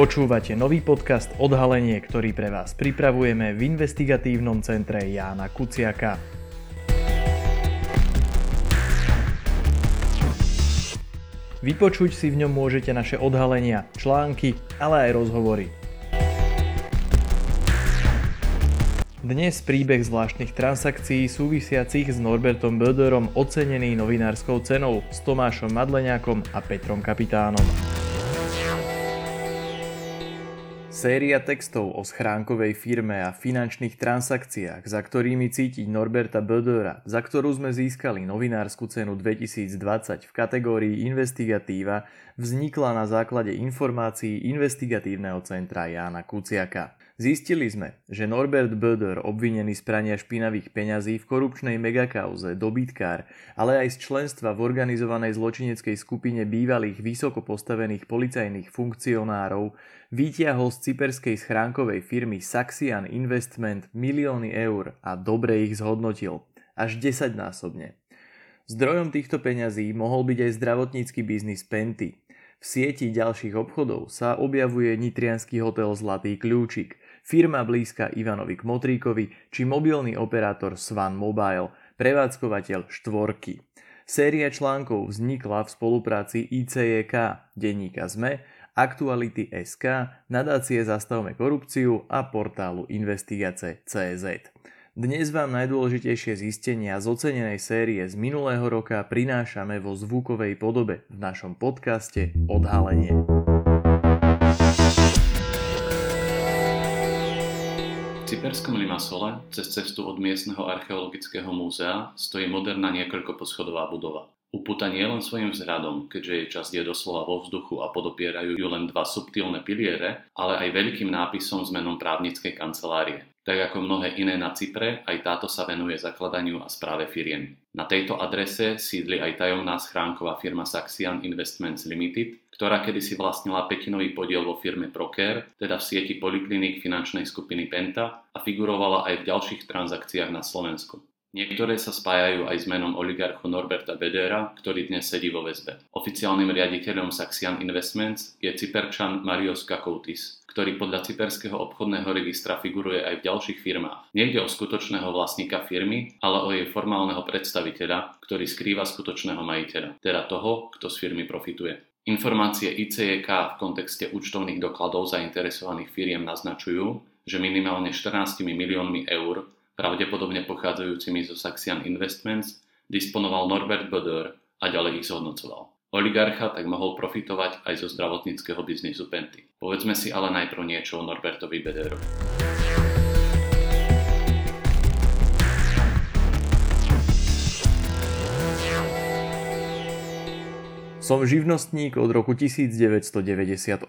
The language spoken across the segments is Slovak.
Počúvate nový podcast Odhalenie, ktorý pre vás pripravujeme v investigatívnom centre Jána Kuciaka. Vypočuť si v ňom môžete naše odhalenia, články, ale aj rozhovory. Dnes príbeh zvláštnych transakcií súvisiacich s Norbertom Bödörom ocenený novinárskou cenou, s Tomášom Madleňákom a Petrom Kapitánom. Séria textov o schránkovej firme a finančných transakciách, za ktorými cítiť Norberta Bödöra, za ktorú sme získali novinársku cenu 2020 v kategórii Investigatíva, vznikla na základe informácií investigatívneho centra Jána Kuciaka. Zistili sme, že Norbert Bödör, obvinený z prania špinavých peňazí v korupčnej megakauze, dobytkár, ale aj z členstva v organizovanej zločineckej skupine bývalých vysoko postavených policajných funkcionárov, vytiahol z cyperskej schránkovej firmy Saxian Investment milióny eur a dobre ich zhodnotil, až 10-násobne. Zdrojom týchto peňazí mohol byť aj zdravotnícky biznis Penty. V sieti ďalších obchodov sa objavuje nitriansky hotel Zlatý kľúčik, firma blízka Ivanovi Kmotríkovi či mobilný operátor Swan Mobile, prevádzkovateľ Štvorky. Séria článkov vznikla v spolupráci ICJK, denníka ZME, Aktuality SK, nadácie Zastavme korupciu a portálu Investigace.cz. Dnes vám najdôležitejšie zistenia z ocenenej série z minulého roka prinášame vo zvukovej podobe v našom podcaste Odhalenie. V cyperskom Limassole cez cestu od miestneho archeologického múzea stojí moderná niekoľkoposchodová budova. Upúta nielen svojim vzhľadom, keďže jej časť je doslova vo vzduchu a podopierajú ju len dva subtilné piliere, ale aj veľkým nápisom s menom právnickej kancelárie. Tak ako mnohé iné na Cypre, aj táto sa venuje zakladaniu a správe firiem. Na tejto adrese sídli aj tajomná schránková firma Saxian Investments Limited, ktorá kedysi vlastnila petinový podiel vo firme Procare, teda v sieti polikliník finančnej skupiny Penta, a figurovala aj v ďalších transakciách na Slovensku. Niektoré sa spájajú aj s menom oligarchu Norberta Bödöra, ktorý dnes sedí vo väzbe. Oficiálnym riaditeľom Saxian Investments je Cyperčan Marios Kakoutis, ktorý podľa cyperského obchodného registra figuruje aj v ďalších firmách. Nejde o skutočného vlastníka firmy, ale o jej formálneho predstaviteľa, ktorý skrýva skutočného majiteľa, teda toho, kto z firmy profituje. Informácie ICJK v kontexte účtovných dokladov zainteresovaných firiem naznačujú, že minimálne 14 miliónmi eur, pravdepodobne pochádzajúcimi zo Saxian Investments, disponoval Norbert Bödör a ďalej ich zhodnocoval. Oligarcha tak mohol profitovať aj zo zdravotníckeho biznisu Penty. Povedzme si ale najprv niečo o Norbertovi Bödörovi. Som živnostník od roku 1998.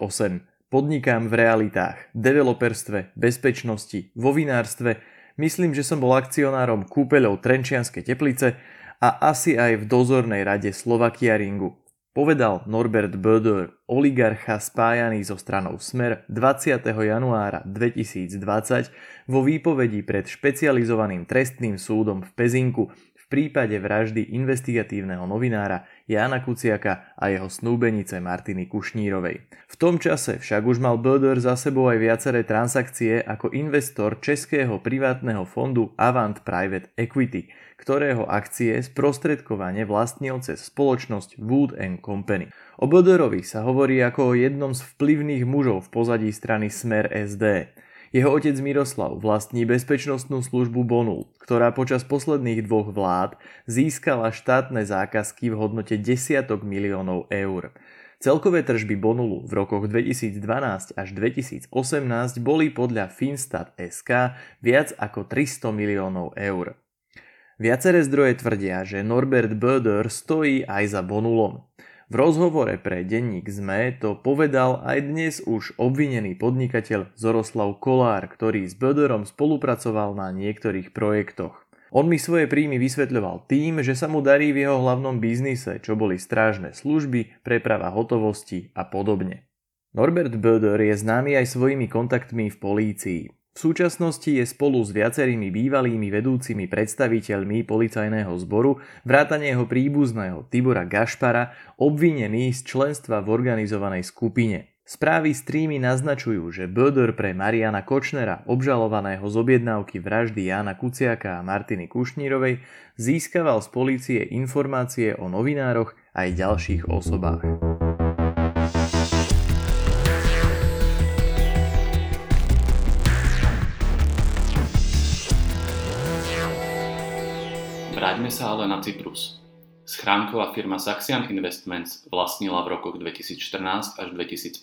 Podnikám v realitách, developerstve, bezpečnosti, vo vinárstve. Myslím, že som bol akcionárom Kúpeľov Trenčianskej Teplice a asi aj v dozornej rade Slovakia Ringu. Povedal Norbert Bödör, oligarcha spájaný so stranou Smer 20. januára 2020 vo výpovedi pred špecializovaným trestným súdom v Pezinku, v prípade vraždy investigatívneho novinára Jána Kuciaka a jeho snúbenice Martiny Kušnírovej. V tom čase však už mal Bödör za sebou aj viaceré transakcie ako investor českého privátneho fondu Avant Private Equity, ktorého akcie sprostredkovane vlastnil cez spoločnosť Wood & Company. O Bödörovi sa hovorí ako o jednom z vplyvných mužov v pozadí strany Smer SD. Jeho otec Miroslav vlastní bezpečnostnú službu Bonul, ktorá počas posledných dvoch vlád získala štátne zákazky v hodnote desiatok miliónov eur. Celkové tržby Bonulu v rokoch 2012 až 2018 boli podľa Finstar SK viac ako 300 miliónov eur. Viaceré zdroje tvrdia, že Norbert Bödör stojí aj za Bonulom. V rozhovore pre denník ZME to povedal aj dnes už obvinený podnikateľ Zoroslav Kolár, ktorý s Bödörom spolupracoval na niektorých projektoch. On mi svoje príjmy vysvetľoval tým, že sa mu darí v jeho hlavnom biznise, čo boli strážne služby, preprava hotovosti a podobne. Norbert Bödör je známy aj svojimi kontaktmi v polícii. V súčasnosti je spolu s viacerými bývalými vedúcimi predstaviteľmi policajného zboru, vrátane jeho príbuzného Tibora Gašpara, obvinený z členstva v organizovanej skupine. Správy z trímy naznačujú, že Bödör pre Mariána Kočnera, obžalovaného z objednávky vraždy Jána Kuciaka a Martiny Kušnírovej, získaval z polície informácie o novinároch aj ďalších osobách. Vráťme sa ale na Cyprus. Schránková firma Saxian Investments vlastnila v rokoch 2014 až 2015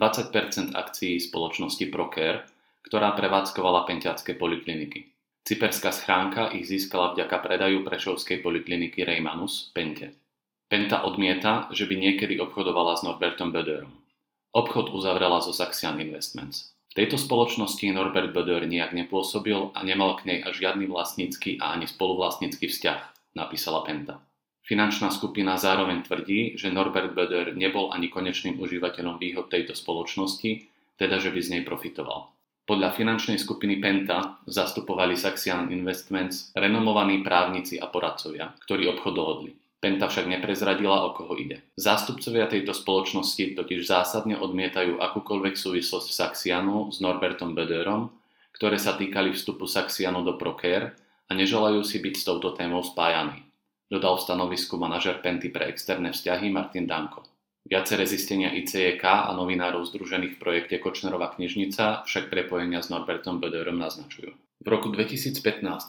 20% akcií spoločnosti Procare, ktorá prevádzkovala pentiacké polikliniky. Cyperská schránka ich získala vďaka predaju prešovskej polikliniky Reimanus Pente. Penta odmieta, že by niekedy obchodovala s Norbertom Bödörom. Obchod uzavrela so Saxian Investments. V tejto spoločnosti Norbert Bödör nijak nepôsobil a nemal k nej až žiadny vlastnícky a ani spoluvlastnícky vzťah, napísala Penta. Finančná skupina zároveň tvrdí, že Norbert Bödör nebol ani konečným užívateľom výhod tejto spoločnosti, teda že by z nej profitoval. Podľa finančnej skupiny Penta zastupovali Saxian Investments renomovaní právnici a poradcovia, ktorí obchod dohodli. Penta však neprezradila, o koho ide. Zástupcovia tejto spoločnosti totiž zásadne odmietajú akúkoľvek súvislosť Saxianu s Norbertom Bödörom, ktoré sa týkali vstupu Saxianu do Procare a neželajú si byť s touto témou spájaní, dodal v stanovisku manažer Penty pre externé vzťahy Martin Danko. Viaceré zistenia ICJK a novinárov združených v projekte Kočnerova knižnica však prepojenia s Norbertom Bödörom naznačujú. V roku 2015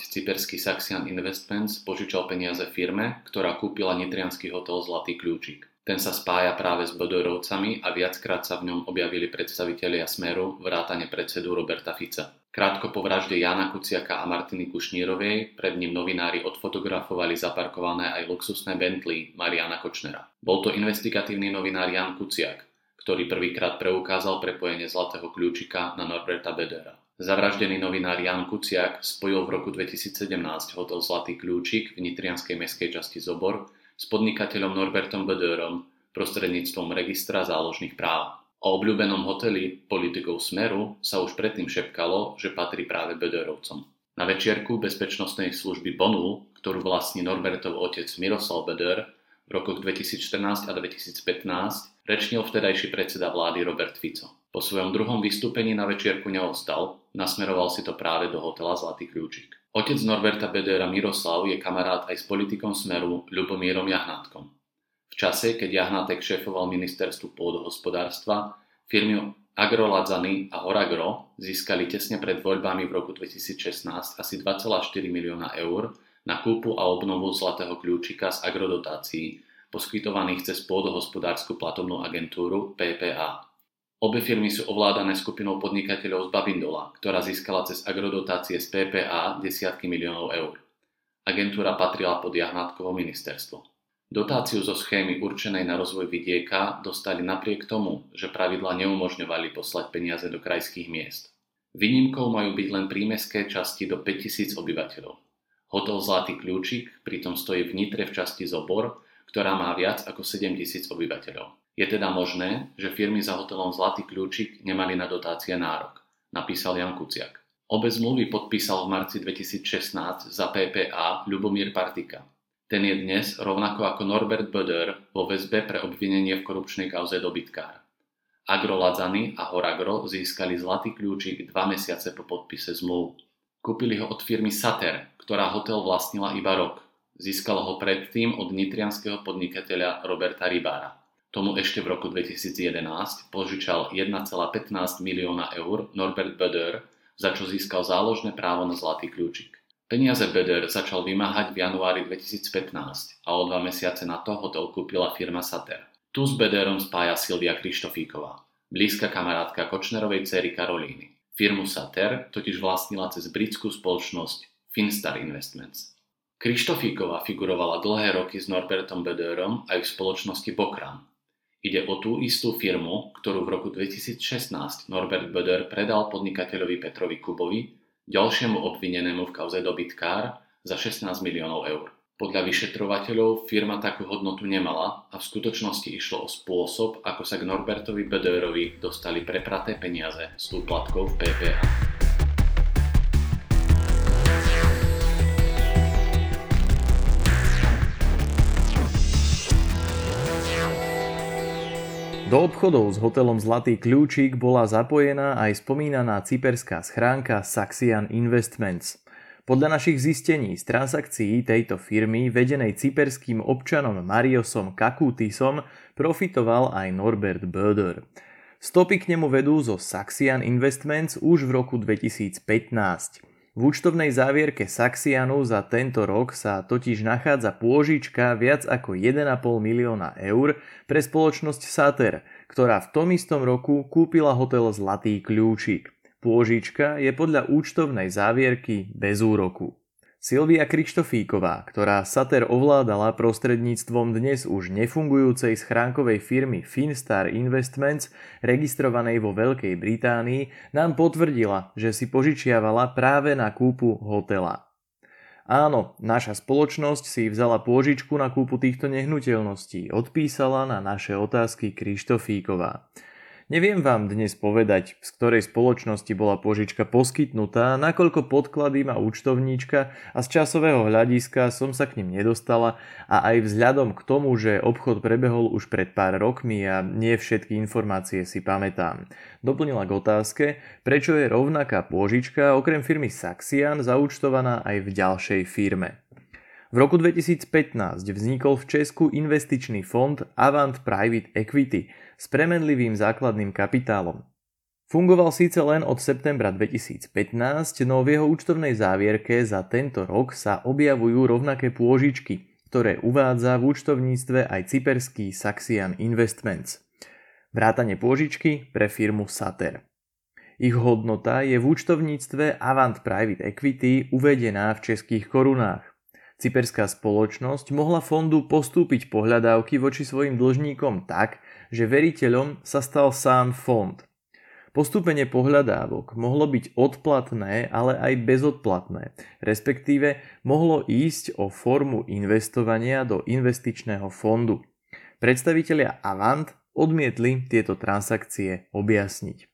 cyperský Saxian Investments požičal peniaze firme, ktorá kúpila nitriansky hotel Zlatý kľúčik. Ten sa spája práve s Bödörovcami a viackrát sa v ňom objavili predstavitelia Smeru vrátane predsedu Roberta Fica. Krátko po vražde Jána Kuciaka a Martiny Kušnírovej pred ním novinári odfotografovali zaparkované aj luxusné Bentley Mariána Kočnera. Bol to investigatívny novinár Ján Kuciak, ktorý prvýkrát preukázal prepojenie Zlatého kľúčika na Norberta Bödöra. Zavraždený novinár Ján Kuciak spojil v roku 2017 hotel Zlatý kľúčik v nitrianskej mestskej časti Zobor s podnikateľom Norbertom Bödörom prostredníctvom registra záložných práv. O obľúbenom hoteli politikov Smeru sa už predtým šepkalo, že patrí práve Bödörovcom. Na večierku bezpečnostnej služby Bonul, ktorú vlastní Norbertov otec Miroslav Bödör, v rokoch 2014 a 2015 rečnil vtedajší predseda vlády Robert Fico. Po svojom druhom vystúpení na večierku neostal, nasmeroval si to práve do hotela Zlatý kľúčik. Otec Norberta Bödöra Miroslav je kamarát aj s politikom Smeru Ľubomírom Jahnátkom. V čase, keď Jahnátek šéfoval ministerstvu pôdohospodárstva, firmy Agro Ladzany a Horagro získali tesne pred voľbami v roku 2016 asi 2,4 milióna eur na kúpu a obnovu Zlatého kľúčika z agrodotácií, poskytovaných cez pôdohospodársku platobnú agentúru PPA. Obe firmy sú ovládané skupinou podnikateľov z Babindola, ktorá získala cez agrodotácie z PPA desiatky miliónov eur. Agentúra patrila pod Jahnátkovo ministerstvo. Dotáciu zo schémy určenej na rozvoj vidieka dostali napriek tomu, že pravidlá neumožňovali poslať peniaze do krajských miest. Výnimkou majú byť len prímestské časti do 5000 obyvateľov. Hotel Zlatý kľúčik pritom stojí v Nitre v časti Zobor, ktorá má viac ako 7000 obyvateľov. Je teda možné, že firmy za hotelom Zlatý kľúčik nemali na dotácie nárok, napísal Ján Kuciak. Obe zmluvy podpísal v marci 2016 za PPA Ľubomír Partika. Ten je dnes, rovnako ako Norbert Bödör, vo väzbe pre obvinenie v korupčnej kauze dobytkár. Agro Ladzany a Horagro získali Zlatý kľúčik 2 mesiace po podpise zmluv. Kúpili ho od firmy Sater, ktorá hotel vlastnila iba rok. Získala ho predtým od nitrianskeho podnikateľa Roberta Rybára. Tomu ešte v roku 2011 požičal 1,15 milióna eur Norbert Bödör, za čo získal záložné právo na Zlatý kľúčik. Peniaze Bödör začal vymáhať v januári 2015 a o 2 mesiace na to hotel kúpila firma Sater. Tu s Bödörom spája Silvia Krištofíková, blízka kamarátka Kočnerovej dcery Karolíny. Firmu Sater totiž vlastnila cez britskú spoločnosť Finstar Investments. Krištofíková figurovala dlhé roky s Norbertom Bödörom aj v spoločnosti Bokram. Ide o tú istú firmu, ktorú v roku 2016 Norbert Bödör predal podnikateľovi Petrovi Kubovi, ďalšiemu obvinenému v kauze dobytkár, za 16 miliónov eur. Podľa vyšetrovateľov firma takú hodnotu nemala a v skutočnosti išlo o spôsob, ako sa k Norbertovi Bödörovi dostali prepraté peniaze s úplatkou v PPA. Do obchodov s hotelom Zlatý kľúčik bola zapojená aj spomínaná cyperská schránka Saxian Investments. Podľa našich zistení z transakcií tejto firmy, vedenej cyperským občanom Mariosom Kakoutisom, profitoval aj Norbert Bödör. Stopy k nemu vedú zo Saxian Investments už v roku 2015. V účtovnej závierke Saxianu za tento rok sa totiž nachádza pôžička viac ako 1,5 milióna eur pre spoločnosť Sater, ktorá v tom istom roku kúpila hotel Zlatý kľúčik. Pôžička je podľa účtovnej závierky bez úroku. Silvia Krištofíková, ktorá Sater ovládala prostredníctvom dnes už nefungujúcej schránkovej firmy Finstar Investments, registrovanej vo Veľkej Británii, nám potvrdila, že si požičiavala práve na kúpu hotela. Áno, naša spoločnosť si vzala pôžičku na kúpu týchto nehnuteľností, odpísala na naše otázky Krištofíková. Neviem vám dnes povedať, z ktorej spoločnosti bola požička poskytnutá, nakoľko podklady má účtovníčka a z časového hľadiska som sa k nim nedostala a aj vzhľadom k tomu, že obchod prebehol už pred pár rokmi a nie všetky informácie si pamätám. Doplnila k otázke, prečo je rovnaká požička okrem firmy Saxian zaúčtovaná aj v ďalšej firme. V roku 2015 vznikol v Česku investičný fond Avant Private Equity s premenlivým základným kapitálom. Fungoval síce len od septembra 2015, no v jeho účtovnej závierke za tento rok sa objavujú rovnaké pôžičky, ktoré uvádza v účtovníctve aj cyperský Saxian Investments. Vrátane pôžičky pre firmu Sater. Ich hodnota je v účtovníctve Avant Private Equity uvedená v českých korunách. Cyperská spoločnosť mohla fondu postúpiť pohľadávky voči svojim dlžníkom tak, že veriteľom sa stal sám fond. Postúpenie pohľadávok mohlo byť odplatné, ale aj bezodplatné, respektíve mohlo ísť o formu investovania do investičného fondu. Predstavitelia Avant odmietli tieto transakcie objasniť.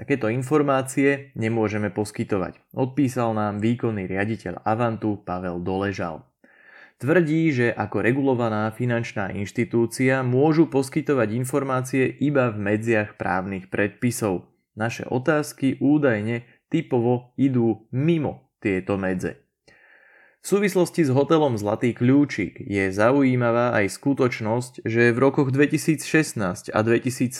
Takéto informácie nemôžeme poskytovať, odpísal nám výkonný riaditeľ Avantu Pavel Doležal. Tvrdí, že ako regulovaná finančná inštitúcia môžu poskytovať informácie iba v medziach právnych predpisov. Naše otázky údajne typovo idú mimo tieto medze. V súvislosti s hotelom Zlatý kľúčik je zaujímavá aj skutočnosť, že v rokoch 2016 a 2017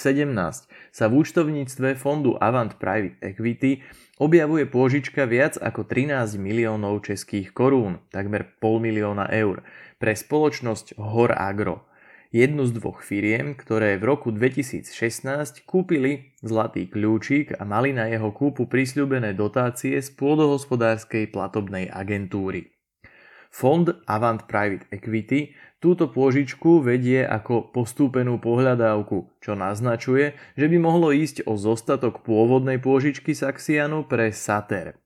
sa v účtovníctve fondu Avant Private Equity objavuje pôžička viac ako 13 miliónov českých korún, takmer pol milióna eur, pre spoločnosť Horagro, jednu z dvoch firiem, ktoré v roku 2016 kúpili Zlatý kľúčik a mali na jeho kúpu prisľúbené dotácie z pôdohospodárskej platobnej agentúry. Fond Avant Private Equity túto pôžičku vedie ako postúpenú pohľadávku, čo naznačuje, že by mohlo ísť o zostatok pôvodnej pôžičky Saxianu pre Sater.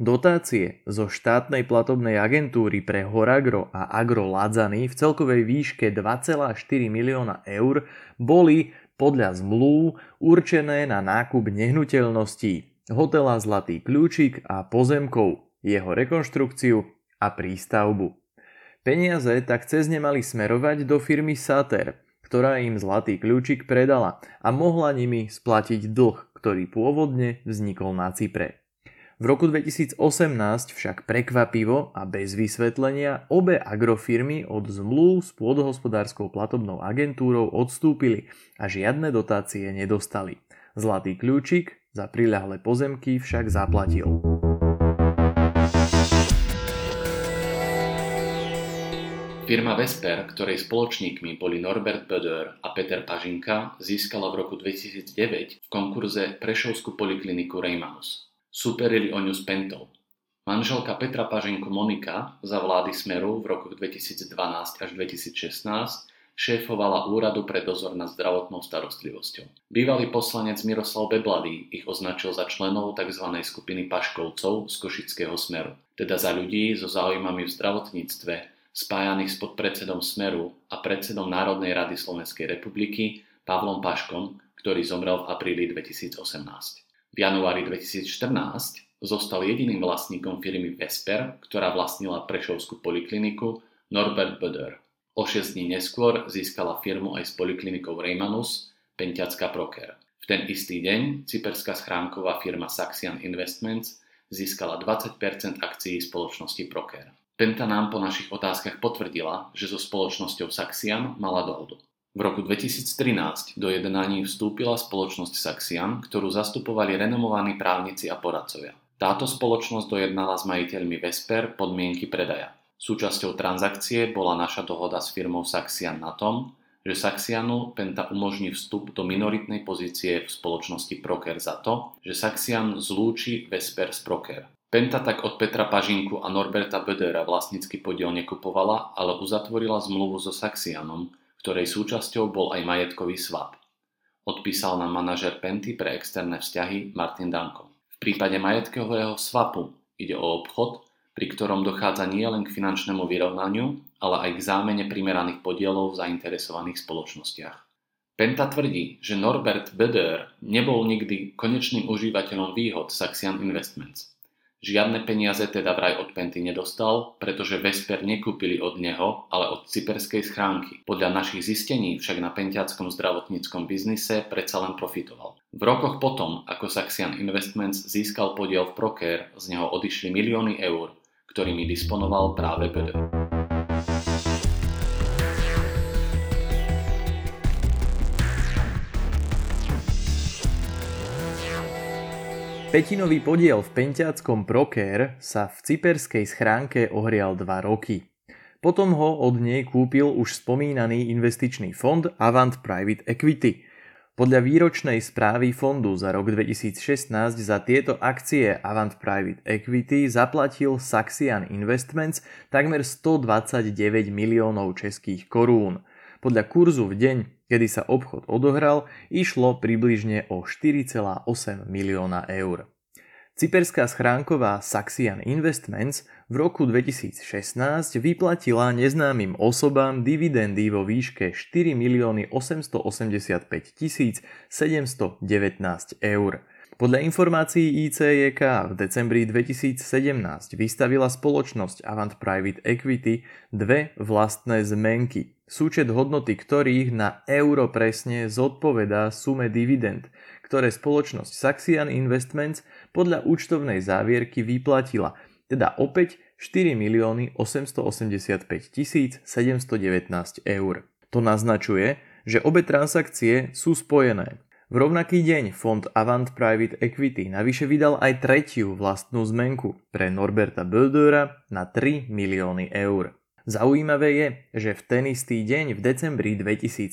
Dotácie zo štátnej platobnej agentúry pre Horagro a Agro Ladzany v celkovej výške 2,4 milióna eur boli podľa zmluv určené na nákup nehnuteľností, hotela Zlatý kľúčik a pozemkov, jeho rekonštrukciu a prístavbu. Peniaze tak cez ne mali smerovať do firmy Sater, ktorá im Zlatý kľúčik predala a mohla nimi splatiť dlh, ktorý pôvodne vznikol na Cypre. V roku 2018 však prekvapivo a bez vysvetlenia obe agrofirmy od zmluv s pôdohospodárskou platobnou agentúrou odstúpili a žiadne dotácie nedostali. Zlatý kľúčik za priľahlé pozemky však zaplatil. Firma Vesper, ktorej spoločníkmi boli Norbert Bödör a Peter Pažinka, získala v roku 2009 v konkurze prešovskú polikliniku Reimanus. Súperili o ňu s Pentou. Manželka Petra Pažinku Monika za vlády Smeru v rokoch 2012 až 2016 šéfovala Úradu pre dozor nad zdravotnou starostlivosťou. Bývalý poslanec Miroslav Bebladý ich označil za členov tzv. Skupiny Paškovcov z Košického Smeru, teda za ľudí so záujmami v zdravotníctve, spájaných s podpredsedom Smeru a predsedom Národnej rady Slovenskej republiky Pavlom Paškom, ktorý zomrel v apríli 2018. V januári 2014 zostal jediným vlastníkom firmy Vesper, ktorá vlastnila prešovskú polikliniku, Norbert Bödör. O 6 dní neskôr získala firmu aj s poliklinikou Reimanus, penťacká Procare. V ten istý deň cyperská schránková firma Saxian Investments získala 20% akcií spoločnosti Procare. Penta nám po našich otázkach potvrdila, že so spoločnosťou Saxian mala dohodu. V roku 2013 do jednání vstúpila spoločnosť Saxian, ktorú zastupovali renomovaní právnici a poradcovia. Táto spoločnosť dojednala s majiteľmi Vesper podmienky predaja. Súčasťou transakcie bola naša dohoda s firmou Saxian na tom, že Saxianu Penta umožní vstup do minoritnej pozície v spoločnosti Procare za to, že Saxian zlúči Vesper s Procare. Penta tak od Petra Pažinku a Norberta Bödöra vlastnícky podiel nekupovala, ale uzatvorila zmluvu so Saxianom, ktorej súčasťou bol aj majetkový swap. Odpísal nám manažer Penty pre externé vzťahy Martin Danko. V prípade majetkového swapu ide o obchod, pri ktorom dochádza nielen k finančnému vyrovnaniu, ale aj k zámene primeraných podielov v zainteresovaných spoločnostiach. Penta tvrdí, že Norbert Bödör nebol nikdy konečným užívateľom výhod Saxian Investments. Žiadne peniaze teda vraj od Penty nedostal, pretože Vesper nekúpili od neho, ale od cyperskej schránky. Podľa našich zistení však na penťackom zdravotníckom biznise predsa len profitoval. V rokoch potom, ako Saxian Investments získal podiel v Procare, z neho odišli milióny eur, ktorými disponoval práve Bödör. Petinový podiel v penťackom Procare sa v cyperskej schránke ohrial 2 roky. Potom ho od nej kúpil už spomínaný investičný fond Avant Private Equity. Podľa výročnej správy fondu za rok 2016 za tieto akcie Avant Private Equity zaplatil Saxian Investments takmer 129 miliónov českých korún. Podľa kurzu v deň, kedy sa obchod odohral, išlo približne o 4,8 milióna eur. Cyperská schránková Saxian Investments v roku 2016 vyplatila neznámym osobám dividendy vo výške 4 885 719 eur. Podľa informácií ICJK v decembri 2017 vystavila spoločnosť Avant Private Equity dve vlastné zmenky, súčet hodnoty ktorých na euro presne zodpovedá sume dividend, ktoré spoločnosť Saxian Investments podľa účtovnej závierky vyplatila, teda opäť 4 885 719 eur. To naznačuje, že obe transakcie sú spojené. V rovnaký deň fond Avant Private Equity navyše vydal aj tretiu vlastnú zmenku pre Norberta Bödöra na 3 milióny eur. Zaujímavé je, že v ten istý deň v decembri 2017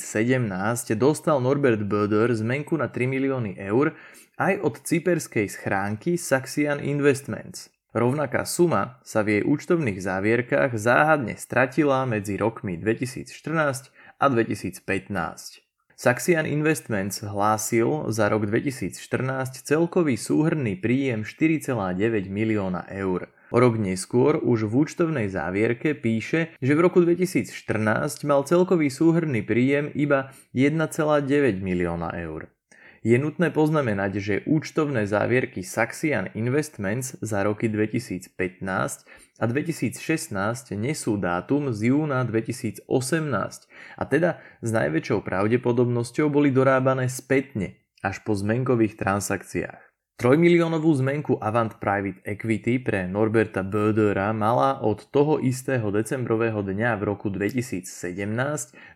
dostal Norbert Bödör zmenku na 3 milióny eur aj od cyperskej schránky Saxian Investments. Rovnaká suma sa v jej účtovných závierkách záhadne stratila medzi rokmi 2014 a 2015. Saxian Investments hlásil za rok 2014 celkový súhrnný príjem 4,9 milióna eur. O rok neskôr už v účtovnej závierke píše, že v roku 2014 mal celkový súhrnný príjem iba 1,9 milióna eur. Je nutné poznamenať, že účtovné závierky Saxian Investments za roky 2015 a 2016 nesú dátum z júna 2018 a teda s najväčšou pravdepodobnosťou boli dorábané spätne až po zmenkových transakciách. 3-miliónovú zmenku Avant Private Equity pre Norberta Bödöra mala od toho istého decembrového dňa v roku 2017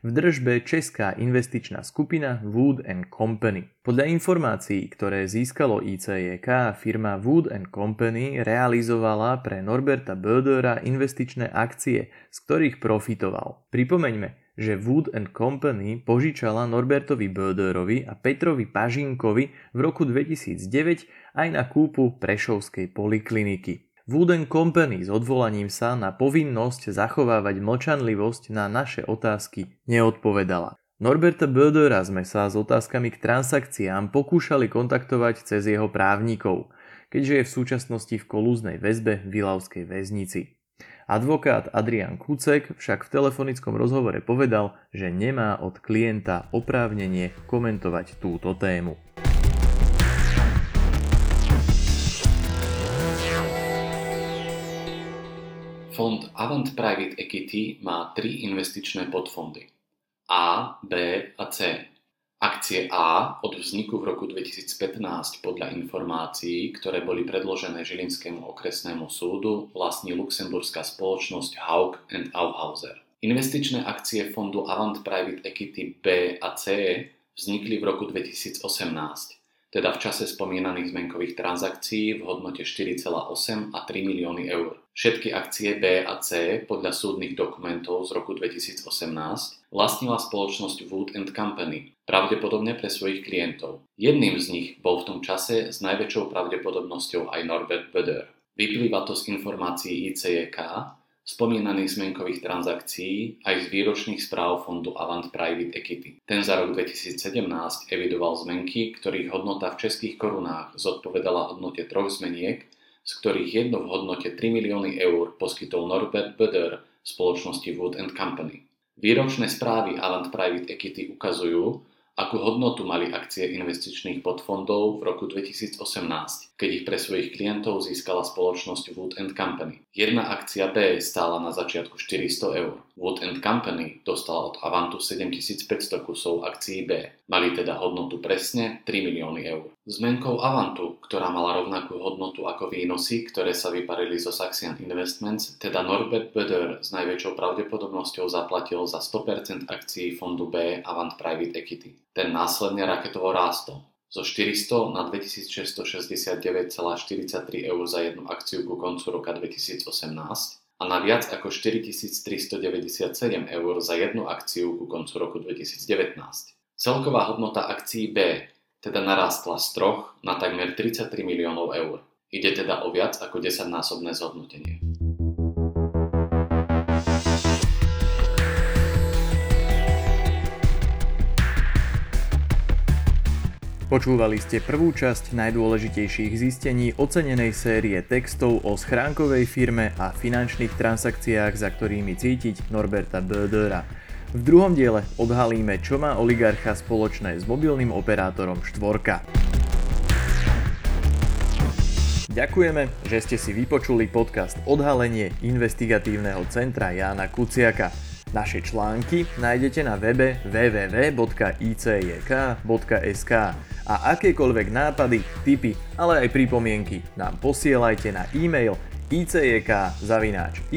v držbe česká investičná skupina Wood & Company. Podľa informácií, ktoré získalo ICJK, firma Wood & Company realizovala pre Norberta Bödöra investičné akcie, z ktorých profitoval. Pripomeňme, že Wood & Company požičala Norbertovi Bödörovi a Petrovi Pažinkovi v roku 2009 aj na kúpu prešovskej polikliniky. Wood & Company s odvolaním sa na povinnosť zachovávať mlčanlivosť na naše otázky neodpovedala. Norberta Bödöra sme sa s otázkami k transakciám pokúšali kontaktovať cez jeho právnikov, keďže je v súčasnosti v kolúznej väzbe v Ilavskej väznici. Advokát Ján Kuciak však v telefonickom rozhovore povedal, že nemá od klienta oprávnenie komentovať túto tému. Fond Avant Private Equity má 3 investičné podfondy A, B a C. Akcie A od vzniku v roku 2015 podľa informácií, ktoré boli predložené Žilinskému okresnému súdu, vlastní luxemburská spoločnosť Haug & Aufhäuser. Investičné akcie fondu Avant Private Equity B a C vznikli v roku 2018, teda v čase spomínaných zmenkových transakcií v hodnote 4,8 a 3 milióny eur. Všetky akcie B a C podľa súdnych dokumentov z roku 2018 vlastnila spoločnosť Wood & Company, pravdepodobne pre svojich klientov. Jedným z nich bol v tom čase s najväčšou pravdepodobnosťou aj Norbert Bödör. Vyplýva to z informácií ICJK, spomínaných zmenkových transakcií aj z výročných správ fondu Avant Private Equity. Ten za rok 2017 evidoval zmenky, ktorých hodnota v českých korunách zodpovedala hodnote troch zmeniek, z ktorých jedno v hodnote 3 milióny eur poskytol Norbert Bödör spoločnosti Wood & Company. Výročné správy Avant Private Equity ukazujú, akú hodnotu mali akcie investičných podfondov v roku 2018, keď ich pre svojich klientov získala spoločnosť Wood & Company. Jedna akcia B stála na začiatku 400 eur. Wood & Company dostala od Avantu 7500 kusov akcií B. Mali teda hodnotu presne 3 milióny eur. Zmenkou Avantu, ktorá mala rovnakú hodnotu ako výnosy, ktoré sa vyparili zo Saxian Investments, teda Norbert Bödör s najväčšou pravdepodobnosťou zaplatil za 100% akcií fondu B Avant Private Equity. Ten následne raketovo rástol. Zo 400 na 2669,43 eur za jednu akciu ku koncu roka 2018 a na viac ako 4397 eur za jednu akciu ku koncu roku 2019. Celková hodnota akcií B teda narastla z 3 na takmer 33 miliónov eur. Ide teda o viac ako 10-násobné zhodnotenie. Počúvali ste prvú časť najdôležitejších zistení ocenenej série textov o schránkovej firme a finančných transakciách, za ktorými cítiť Norberta Bödöra. V druhom diele odhalíme, čo má oligarcha spoločné s mobilným operátorom Štvorka. Ďakujeme, že ste si vypočuli podcast Odhalenie investigatívneho centra Jána Kuciaka. Naše články nájdete na webe www.icjk.sk a akékoľvek nápady, tipy, ale aj pripomienky nám posielajte na e-mail icjk@icjk.sk.